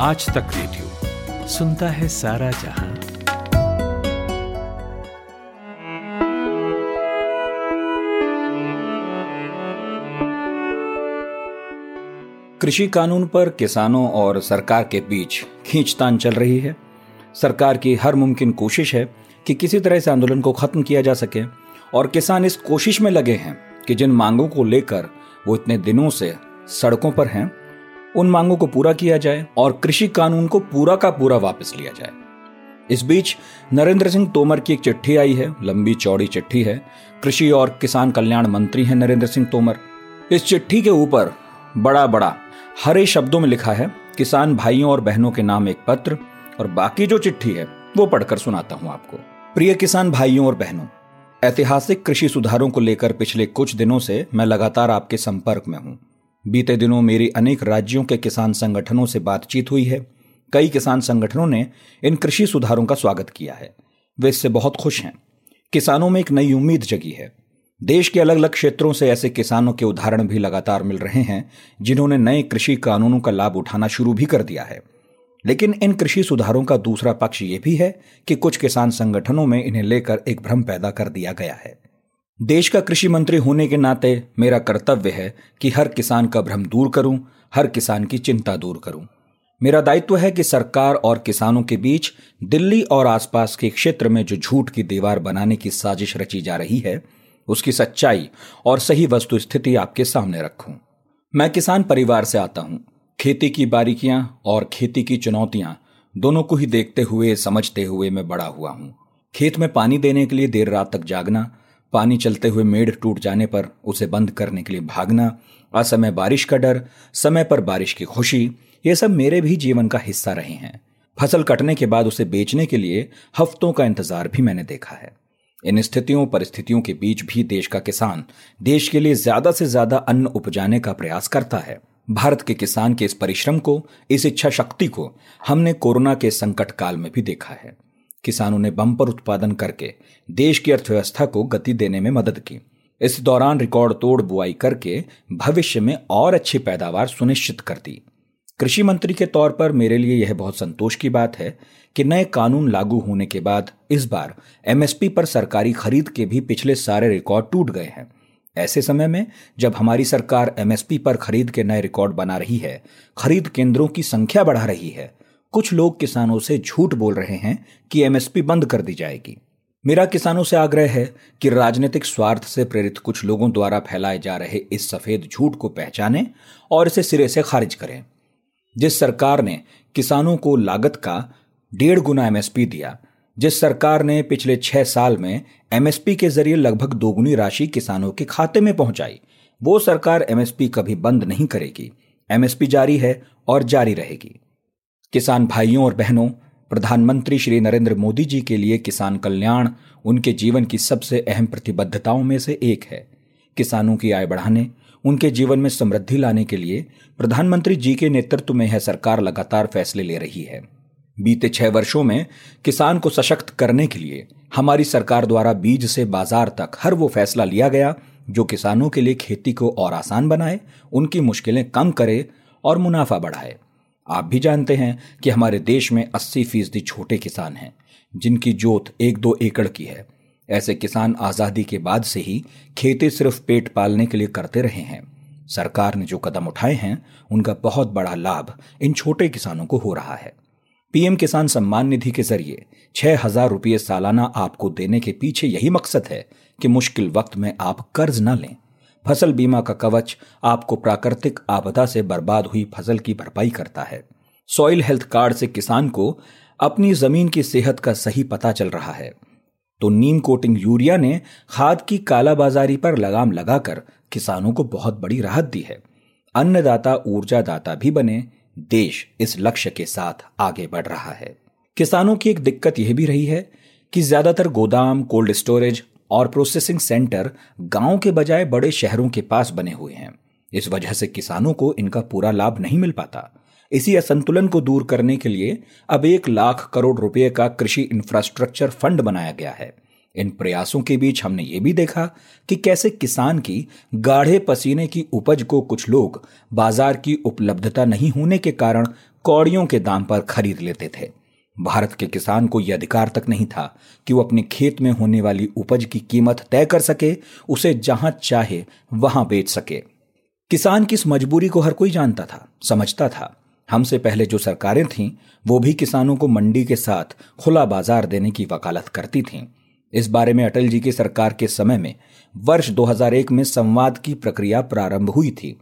आज तक रेडियो सुनता है सारा जहां। कृषि कानून पर किसानों और सरकार के बीच खींचतान चल रही है। सरकार की हर मुमकिन कोशिश है कि किसी तरह इस आंदोलन को खत्म किया जा सके और किसान इस कोशिश में लगे हैं कि जिन मांगों को लेकर वो इतने दिनों से सड़कों पर हैं उन मांगों को पूरा किया जाए और कृषि कानून को पूरा का पूरा वापस लिया जाए। इस बीच नरेंद्र सिंह तोमर की एक चिट्ठी आई है, लंबी चौड़ी चिट्ठी है। कृषि और किसान कल्याण मंत्री हैं नरेंद्र सिंह तोमर। इस चिट्ठी के ऊपर बड़ा बड़ा हरे शब्दों में लिखा है किसान भाइयों और बहनों के नाम एक पत्र, और बाकी जो चिट्ठी है वो पढ़कर सुनाता हूं आपको। प्रिय किसान भाइयों और बहनों, ऐतिहासिक कृषि सुधारों को लेकर पिछले कुछ दिनों से मैं लगातार आपके संपर्क में हूं। बीते दिनों मेरी अनेक राज्यों के किसान संगठनों से बातचीत हुई है। कई किसान संगठनों ने इन कृषि सुधारों का स्वागत किया है, वे इससे बहुत खुश हैं। किसानों में एक नई उम्मीद जगी है। देश के अलग अलग क्षेत्रों से ऐसे किसानों के उदाहरण भी लगातार मिल रहे हैं जिन्होंने नए कृषि कानूनों का लाभ उठाना शुरू भी कर दिया है। लेकिन इन कृषि सुधारों का दूसरा पक्ष ये भी है कि कुछ किसान संगठनों में इन्हें लेकर एक भ्रम पैदा कर दिया गया है। देश का कृषि मंत्री होने के नाते मेरा कर्तव्य है कि हर किसान का भ्रम दूर करूं, हर किसान की चिंता दूर करूं। मेरा दायित्व है कि सरकार और किसानों के बीच दिल्ली और आसपास के क्षेत्र में जो झूठ की दीवार बनाने की साजिश रची जा रही है उसकी सच्चाई और सही वस्तुस्थिति आपके सामने रखूं। मैं किसान परिवार से आता हूं। खेती की बारीकियां और खेती की चुनौतियां दोनों को ही देखते हुए समझते हुए मैं बड़ा हुआ हूं। खेत में पानी देने के लिए देर रात तक जागना, पानी चलते हुए मेड़ टूट जाने पर उसे बंद करने के लिए भागना, असमय बारिश का डर, समय पर बारिश की खुशी, ये सब मेरे भी जीवन का हिस्सा रहे हैं। फसल कटने के बाद उसे बेचने के लिए हफ्तों का इंतजार भी मैंने देखा है। इन स्थितियों परिस्थितियों के बीच भी देश का किसान देश के लिए ज्यादा से ज्यादा अन्न उपजाने का प्रयास करता है। भारत के किसान के इस परिश्रम को, इस इच्छा शक्ति को हमने कोरोना के संकट काल में भी देखा है। किसानों ने बम्पर उत्पादन करके देश की अर्थव्यवस्था को गति देने में मदद की। इस दौरान रिकॉर्ड तोड़ बुआई करके भविष्य में और अच्छी पैदावार सुनिश्चित कर दी। कृषि मंत्री के तौर पर मेरे लिए यह बहुत संतोष की बात है कि नए कानून लागू होने के बाद इस बार एमएसपी पर सरकारी खरीद के भी पिछले सारे रिकॉर्ड टूट गए हैं। ऐसे समय में जब हमारी सरकार एमएसपी पर खरीद के नए रिकॉर्ड बना रही है, खरीद केंद्रों की संख्या बढ़ा रही है, कुछ लोग किसानों से झूठ बोल रहे हैं कि एमएसपी बंद कर दी जाएगी। मेरा किसानों से आग्रह है कि राजनीतिक स्वार्थ से प्रेरित कुछ लोगों द्वारा फैलाए जा रहे इस सफेद झूठ को पहचानें और इसे सिरे से खारिज करें। जिस सरकार ने किसानों को लागत का 1.5 गुना एमएसपी दिया, जिस सरकार ने पिछले 6 साल में एमएसपी के जरिए लगभग दोगुनी राशि किसानों के खाते में पहुंचाई, वो सरकार एमएसपी कभी बंद नहीं करेगी। एमएसपी जारी है और जारी रहेगी। किसान भाइयों और बहनों, प्रधानमंत्री श्री नरेंद्र मोदी जी के लिए किसान कल्याण उनके जीवन की सबसे अहम प्रतिबद्धताओं में से एक है। किसानों की आय बढ़ाने, उनके जीवन में समृद्धि लाने के लिए प्रधानमंत्री जी के नेतृत्व में यह सरकार लगातार फैसले ले रही है। बीते 6 वर्षों में किसान को सशक्त करने के लिए हमारी सरकार द्वारा बीज से बाजार तक हर वो फैसला लिया गया जो किसानों के लिए खेती को और आसान बनाए, उनकी मुश्किलें कम करे और मुनाफा बढ़ाए। आप भी जानते हैं कि हमारे देश में 80% छोटे किसान हैं जिनकी जोत 1-2 एकड़ की है। ऐसे किसान आज़ादी के बाद से ही खेती सिर्फ पेट पालने के लिए करते रहे हैं। सरकार ने जो कदम उठाए हैं उनका बहुत बड़ा लाभ इन छोटे किसानों को हो रहा है। पीएम किसान सम्मान निधि के जरिए 6,000 रुपये सालाना आपको देने के पीछे यही मकसद है कि मुश्किल वक्त में आप कर्ज ना लें। फसल बीमा का कवच आपको प्राकृतिक आपदा से बर्बाद हुई फसल की भरपाई करता है। सॉइल हेल्थ कार्ड से किसान को अपनी जमीन की सेहत का सही पता चल रहा है। तो नीम कोटिंग यूरिया ने खाद की कालाबाजारी पर लगाम लगाकर किसानों को बहुत बड़ी राहत दी है। अन्नदाता ऊर्जादाता भी बने, देश इस लक्ष्य के साथ आगे बढ़ रहा है। किसानों की एक दिक्कत यह भी रही है कि ज्यादातर गोदाम, कोल्ड स्टोरेज और प्रोसेसिंग सेंटर गांव के बजाय बड़े शहरों के पास बने हुए हैं। इस वजह से किसानों को इनका पूरा लाभ नहीं मिल पाता। इसी असंतुलन को दूर करने के लिए अब 1 लाख करोड़ रुपए का कृषि इंफ्रास्ट्रक्चर फंड बनाया गया है। इन प्रयासों के बीच हमने ये भी देखा कि कैसे किसान की गाढ़े पसीने की उपज को कुछ लोग बाजार की उपलब्धता नहीं होने के कारण कौड़ियों के दाम पर खरीद लेते थे। भारत के किसान को यह अधिकार तक नहीं था कि वो अपने खेत में होने वाली उपज की कीमत तय कर सके, उसे जहां चाहे वहां बेच सके। किसान की इस मजबूरी को हर कोई जानता था, समझता था। हमसे पहले जो सरकारें थीं वो भी किसानों को मंडी के साथ खुला बाजार देने की वकालत करती थीं। इस बारे में अटल जी की सरकार के समय में वर्ष 2001 में संवाद की प्रक्रिया प्रारंभ हुई थी।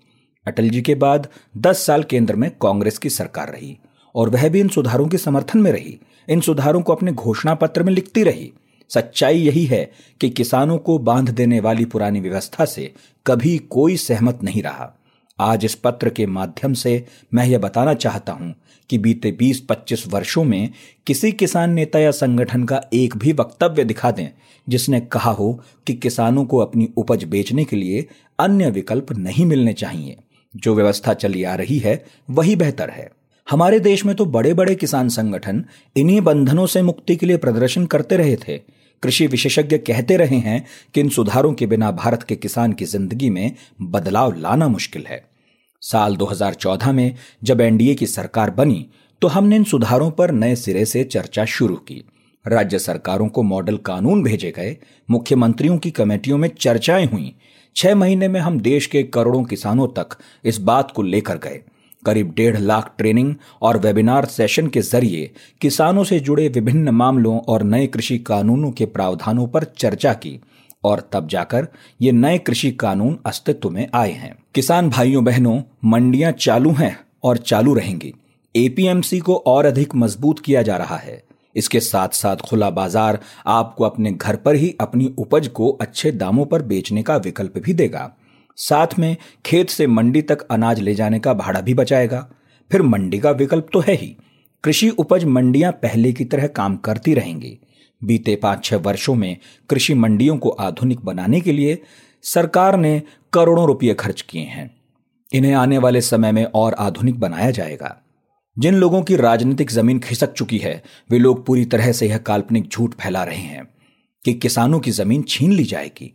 अटल जी के बाद 10 साल केंद्र में कांग्रेस की सरकार रही और वह भी इन सुधारों के समर्थन में रही, इन सुधारों को अपने घोषणा पत्र में लिखती रही। सच्चाई यही है कि किसानों को बांध देने वाली पुरानी व्यवस्था से कभी कोई सहमत नहीं रहा। आज इस पत्र के माध्यम से मैं यह बताना चाहता हूं कि बीते 20-25 वर्षों में किसी किसान नेता या संगठन का एक भी वक्तव्य दिखा दें जिसने कहा हो कि किसानों को अपनी उपज बेचने के लिए अन्य विकल्प नहीं मिलने चाहिए, जो व्यवस्था चली आ रही है वही बेहतर है। हमारे देश में तो बड़े बड़े किसान संगठन इन्हीं बंधनों से मुक्ति के लिए प्रदर्शन करते रहे थे। कृषि विशेषज्ञ कहते रहे हैं कि इन सुधारों के बिना भारत के किसान की जिंदगी में बदलाव लाना मुश्किल है। साल 2014 में जब एनडीए की सरकार बनी तो हमने इन सुधारों पर नए सिरे से चर्चा शुरू की। राज्य सरकारों को मॉडल कानून भेजे गए, मुख्यमंत्रियों की कमेटियों में चर्चाएं हुई। 6 महीने में हम देश के करोड़ों किसानों तक इस बात को लेकर गए। करीब 1.5 लाख ट्रेनिंग और वेबिनार सेशन के जरिए किसानों से जुड़े विभिन्न मामलों और नए कृषि कानूनों के प्रावधानों पर चर्चा की और तब जाकर ये नए कृषि कानून अस्तित्व में आए हैं। किसान भाइयों बहनों, मंडियां चालू हैं और चालू रहेंगी। एपीएमसी को और अधिक मजबूत किया जा रहा है। इसके साथ साथ खुला बाजार आपको अपने घर पर ही अपनी उपज को अच्छे दामों पर बेचने का विकल्प भी देगा। साथ में खेत से मंडी तक अनाज ले जाने का भाड़ा भी बचाएगा। फिर मंडी का विकल्प तो है ही। कृषि उपज मंडियां पहले की तरह काम करती रहेंगी। बीते 5-6 वर्षों में कृषि मंडियों को आधुनिक बनाने के लिए सरकार ने करोड़ों रुपये खर्च किए हैं। इन्हें आने वाले समय में और आधुनिक बनाया जाएगा। जिन लोगों की राजनीतिक जमीन खिसक चुकी है वे लोग पूरी तरह से यह काल्पनिक झूठ फैला रहे हैं कि किसानों की जमीन छीन ली जाएगी।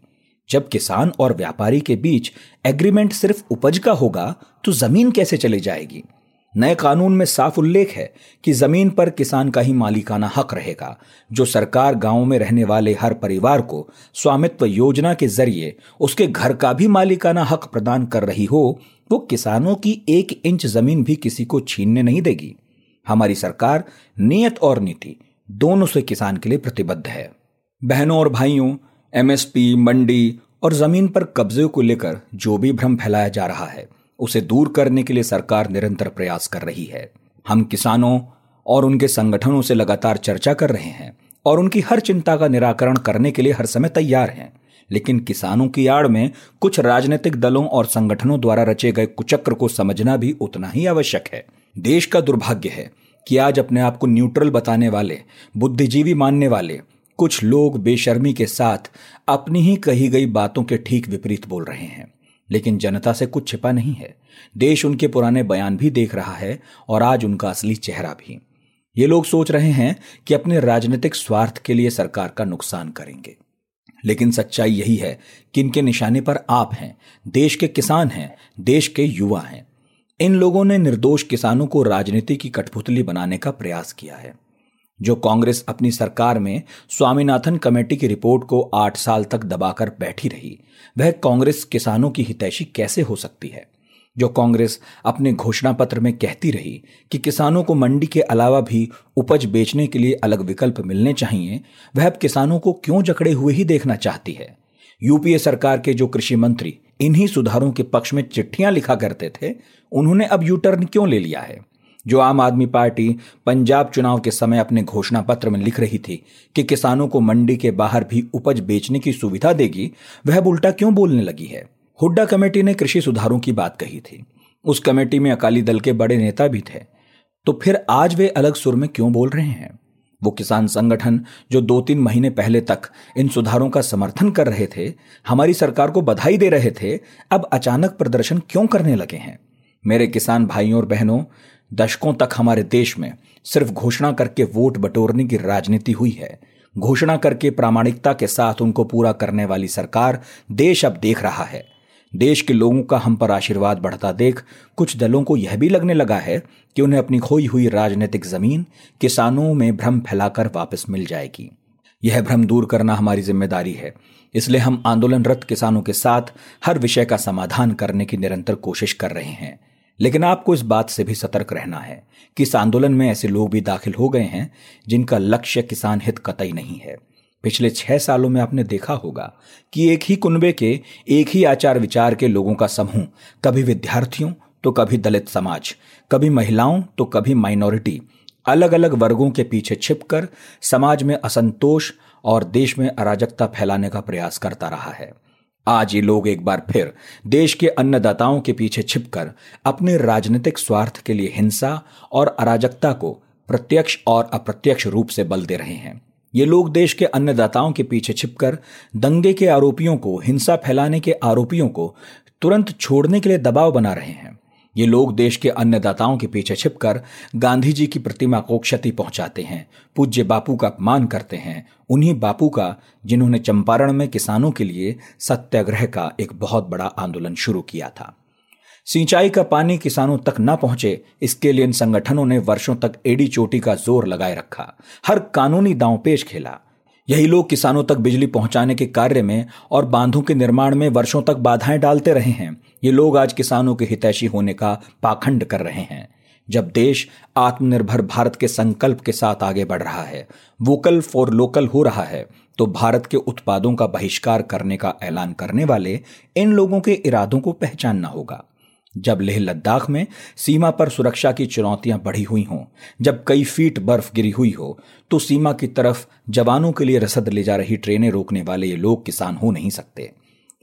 जब किसान और व्यापारी के बीच एग्रीमेंट सिर्फ उपज का होगा तो जमीन कैसे चली जाएगी? नए कानून में साफ उल्लेख है कि जमीन पर किसान का ही मालिकाना हक रहेगा, जो सरकार गांव में रहने वाले हर परिवार को स्वामित्व योजना के जरिए उसके घर का भी मालिकाना हक प्रदान कर रही हो, वो किसानों की 1 इंच जमीन भी किसी को छीनने नहीं देगी। हमारी सरकार नियत और नीति दोनों से किसान के लिए प्रतिबद्ध है। बहनों और भाइयों, एमएसपी, मंडी और जमीन पर कब्जे को लेकर जो भी भ्रम फैलाया जा रहा है उसे दूर करने के लिए सरकार निरंतर प्रयास कर रही है। हम किसानों और उनके संगठनों से लगातार चर्चा कर रहे हैं और उनकी हर चिंता का निराकरण करने के लिए हर समय तैयार हैं। लेकिन किसानों की आड़ में कुछ राजनीतिक दलों और संगठनों द्वारा रचे गए कुचक्र को समझना भी उतना ही आवश्यक है। देश का दुर्भाग्य है कि आज अपने आप को न्यूट्रल बताने वाले, बुद्धिजीवी मानने वाले कुछ लोग बेशर्मी के साथ अपनी ही कही गई बातों के ठीक विपरीत बोल रहे हैं। लेकिन जनता से कुछ छिपा नहीं है। देश उनके पुराने बयान भी देख रहा है और आज उनका असली चेहरा भी। ये लोग सोच रहे हैं कि अपने राजनीतिक स्वार्थ के लिए सरकार का नुकसान करेंगे, लेकिन सच्चाई यही है कि इनके निशाने पर आप हैं, देश के किसान हैं, देश के युवा हैं। इन लोगों ने निर्दोष किसानों को राजनीति की कठपुतली बनाने का प्रयास किया है। जो कांग्रेस अपनी सरकार में स्वामीनाथन कमेटी की रिपोर्ट को 8 साल तक दबाकर बैठी रही, वह कांग्रेस किसानों की हितैषी कैसे हो सकती है? जो कांग्रेस अपने घोषणा पत्र में कहती रही कि किसानों को मंडी के अलावा भी उपज बेचने के लिए अलग विकल्प मिलने चाहिए, वह अब किसानों को क्यों जकड़े हुए ही देखना चाहती है? यूपीए सरकार के जो कृषि मंत्री इन्हीं सुधारों के पक्ष में चिट्ठियां लिखा करते थे, उन्होंने अब यू टर्न क्यों ले लिया है? जो आम आदमी पार्टी पंजाब चुनाव के समय अपने घोषणा पत्र में लिख रही थी कि किसानों को मंडी के बाहर भी उपज बेचने की सुविधा देगी, वह उल्टा क्यों बोलने लगी है? हुड्डा कमेटी ने कृषि सुधारों की बात कही थी। उस कमेटी में अकाली दल के बड़े नेता भी थे, तो फिर आज वे अलग सुर में क्यों बोल रहे हैं? वो किसान संगठन जो 2-3 महीने पहले तक इन सुधारों का समर्थन कर रहे थे, हमारी सरकार को बधाई दे रहे थे, अब अचानक प्रदर्शन क्यों करने लगे हैं? मेरे किसान भाइयों और बहनों, दशकों तक हमारे देश में सिर्फ घोषणा करके वोट बटोरने की राजनीति हुई है। घोषणा करके प्रामाणिकता के साथ उनको पूरा करने वाली सरकार देश अब देख रहा है। देश के लोगों का हम पर आशीर्वाद बढ़ता देख कुछ दलों को यह भी लगने लगा है कि उन्हें अपनी खोई हुई राजनीतिक जमीन किसानों में भ्रम फैलाकर वापस मिल जाएगी। यह भ्रम दूर करना हमारी जिम्मेदारी है, इसलिए हम आंदोलनरत किसानों के साथ हर विषय का समाधान करने की निरंतर कोशिश कर रहे हैं। लेकिन आपको इस बात से भी सतर्क रहना है कि इस आंदोलन में ऐसे लोग भी दाखिल हो गए हैं जिनका लक्ष्य किसान हित कतई नहीं है। पिछले 6 सालों में आपने देखा होगा कि एक ही कुनबे के एक ही आचार विचार के लोगों का समूह, कभी विद्यार्थियों तो कभी दलित समाज, कभी महिलाओं तो कभी माइनॉरिटी, अलग अलग वर्गों के पीछे छिपकर समाज में असंतोष और देश में अराजकता फैलाने का प्रयास करता रहा है। आज ये लोग एक बार फिर देश के अन्नदाताओं के पीछे छिपकर अपने राजनीतिक स्वार्थ के लिए हिंसा और अराजकता को प्रत्यक्ष और अप्रत्यक्ष रूप से बल दे रहे हैं। ये लोग देश के अन्नदाताओं के पीछे छिपकर दंगे के आरोपियों को, हिंसा फैलाने के आरोपियों को तुरंत छोड़ने के लिए दबाव बना रहे हैं। ये लोग देश के अन्नदाताओं के पीछे छिपकर गांधी जी की प्रतिमा को क्षति पहुंचाते हैं, पूज्य बापू का अपमान करते हैं, उन्हीं बापू का जिन्होंने चंपारण में किसानों के लिए सत्याग्रह का एक बहुत बड़ा आंदोलन शुरू किया था। सिंचाई का पानी किसानों तक न पहुंचे, इसके लिए इन संगठनों ने वर्षों तक एड़ी चोटी का जोर लगाए रखा, हर कानूनी दांव पेश खेला। यही लोग किसानों तक बिजली पहुंचाने के कार्य में और बांधों के निर्माण में वर्षों तक बाधाएं डालते रहे हैं। ये लोग आज किसानों के हितैषी होने का पाखंड कर रहे हैं। जब देश आत्मनिर्भर भारत के संकल्प के साथ आगे बढ़ रहा है, वोकल फॉर लोकल हो रहा है, तो भारत के उत्पादों का बहिष्कार करने का ऐलान करने वाले इन लोगों के इरादों को पहचानना होगा। जब लेह लद्दाख में सीमा पर सुरक्षा की चुनौतियां बढ़ी हुई हों, जब कई फीट बर्फ गिरी हुई हो, तो सीमा की तरफ जवानों के लिए रसद ले जा रही ट्रेनें रोकने वाले ये लोग किसान हो नहीं सकते।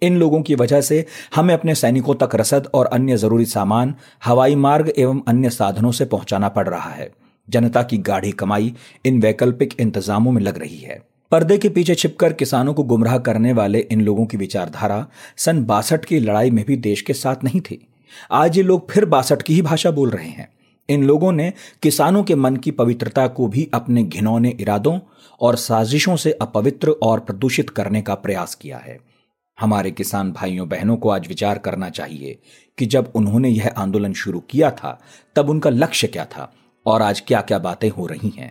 इन लोगों की वजह से हमें अपने सैनिकों तक रसद और अन्य जरूरी सामान हवाई मार्ग एवं अन्य साधनों से पहुंचाना पड़ रहा है। जनता की गाढ़ी कमाई इन वैकल्पिक इंतजामों में लग रही है। पर्दे के पीछे छिपकर किसानों को गुमराह करने वाले इन लोगों की विचारधारा सन 62 की लड़ाई में भी देश के साथ नहीं थी। आज ये लोग फिर 62 की ही भाषा बोल रहे हैं। इन लोगों ने किसानों के मन की पवित्रता को भी अपने घिनौने इरादों और साजिशों से अपवित्र और प्रदूषित करने का प्रयास किया है। हमारे किसान भाइयों बहनों को आज विचार करना चाहिए कि जब उन्होंने यह आंदोलन शुरू किया था तब उनका लक्ष्य क्या था और आज क्या क्या बातें हो रही हैं।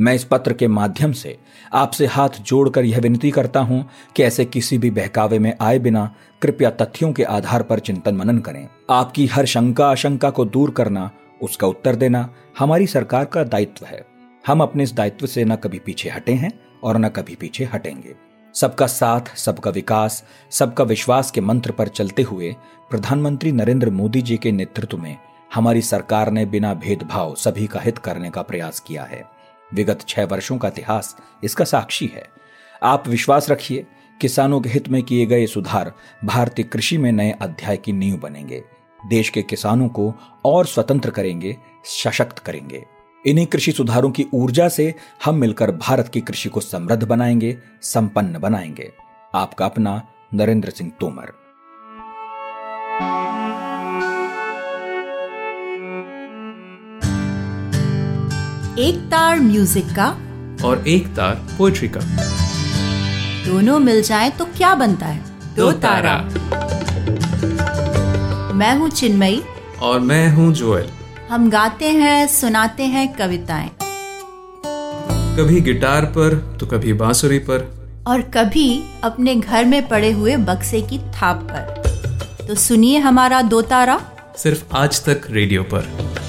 मैं इस पत्र के माध्यम से आपसे हाथ जोड़कर यह विनती करता हूं कि ऐसे किसी भी बहकावे में आए बिना कृपया तथ्यों के आधार पर चिंतन मनन करें। आपकी हर शंका आशंका को दूर करना, उसका उत्तर देना हमारी सरकार का दायित्व है। हम अपने इस दायित्व से न कभी पीछे हटे हैं और न कभी पीछे हटेंगे। सबका साथ, सबका विकास, सबका विश्वास के मंत्र पर चलते हुए प्रधानमंत्री नरेंद्र मोदी जी के नेतृत्व में हमारी सरकार ने बिना भेदभाव सभी का हित करने का प्रयास किया है। विगत 6 वर्षों का इतिहास इसका साक्षी है। आप विश्वास रखिए, किसानों के हित में किए गए सुधार भारतीय कृषि में नए अध्याय की नींव बनेंगे, देश के किसानों को और स्वतंत्र करेंगे, सशक्त करेंगे। इन्हीं कृषि सुधारों की ऊर्जा से हम मिलकर भारत की कृषि को समृद्ध बनाएंगे, संपन्न बनाएंगे। आपका अपना नरेंद्र सिंह तोमर। एक तार म्यूजिक का और एक तार पोएट्री का, दोनों मिल जाएं तो क्या बनता है? 2 तारा। मैं हूँ चिन्मयी और मैं हूँ जोएल। हम गाते हैं, सुनाते हैं कविताएं, कभी गिटार पर तो कभी बांसुरी पर और कभी अपने घर में पड़े हुए बक्से की थाप पर। तो सुनिए हमारा 2 तारा सिर्फ आज तक रेडियो पर।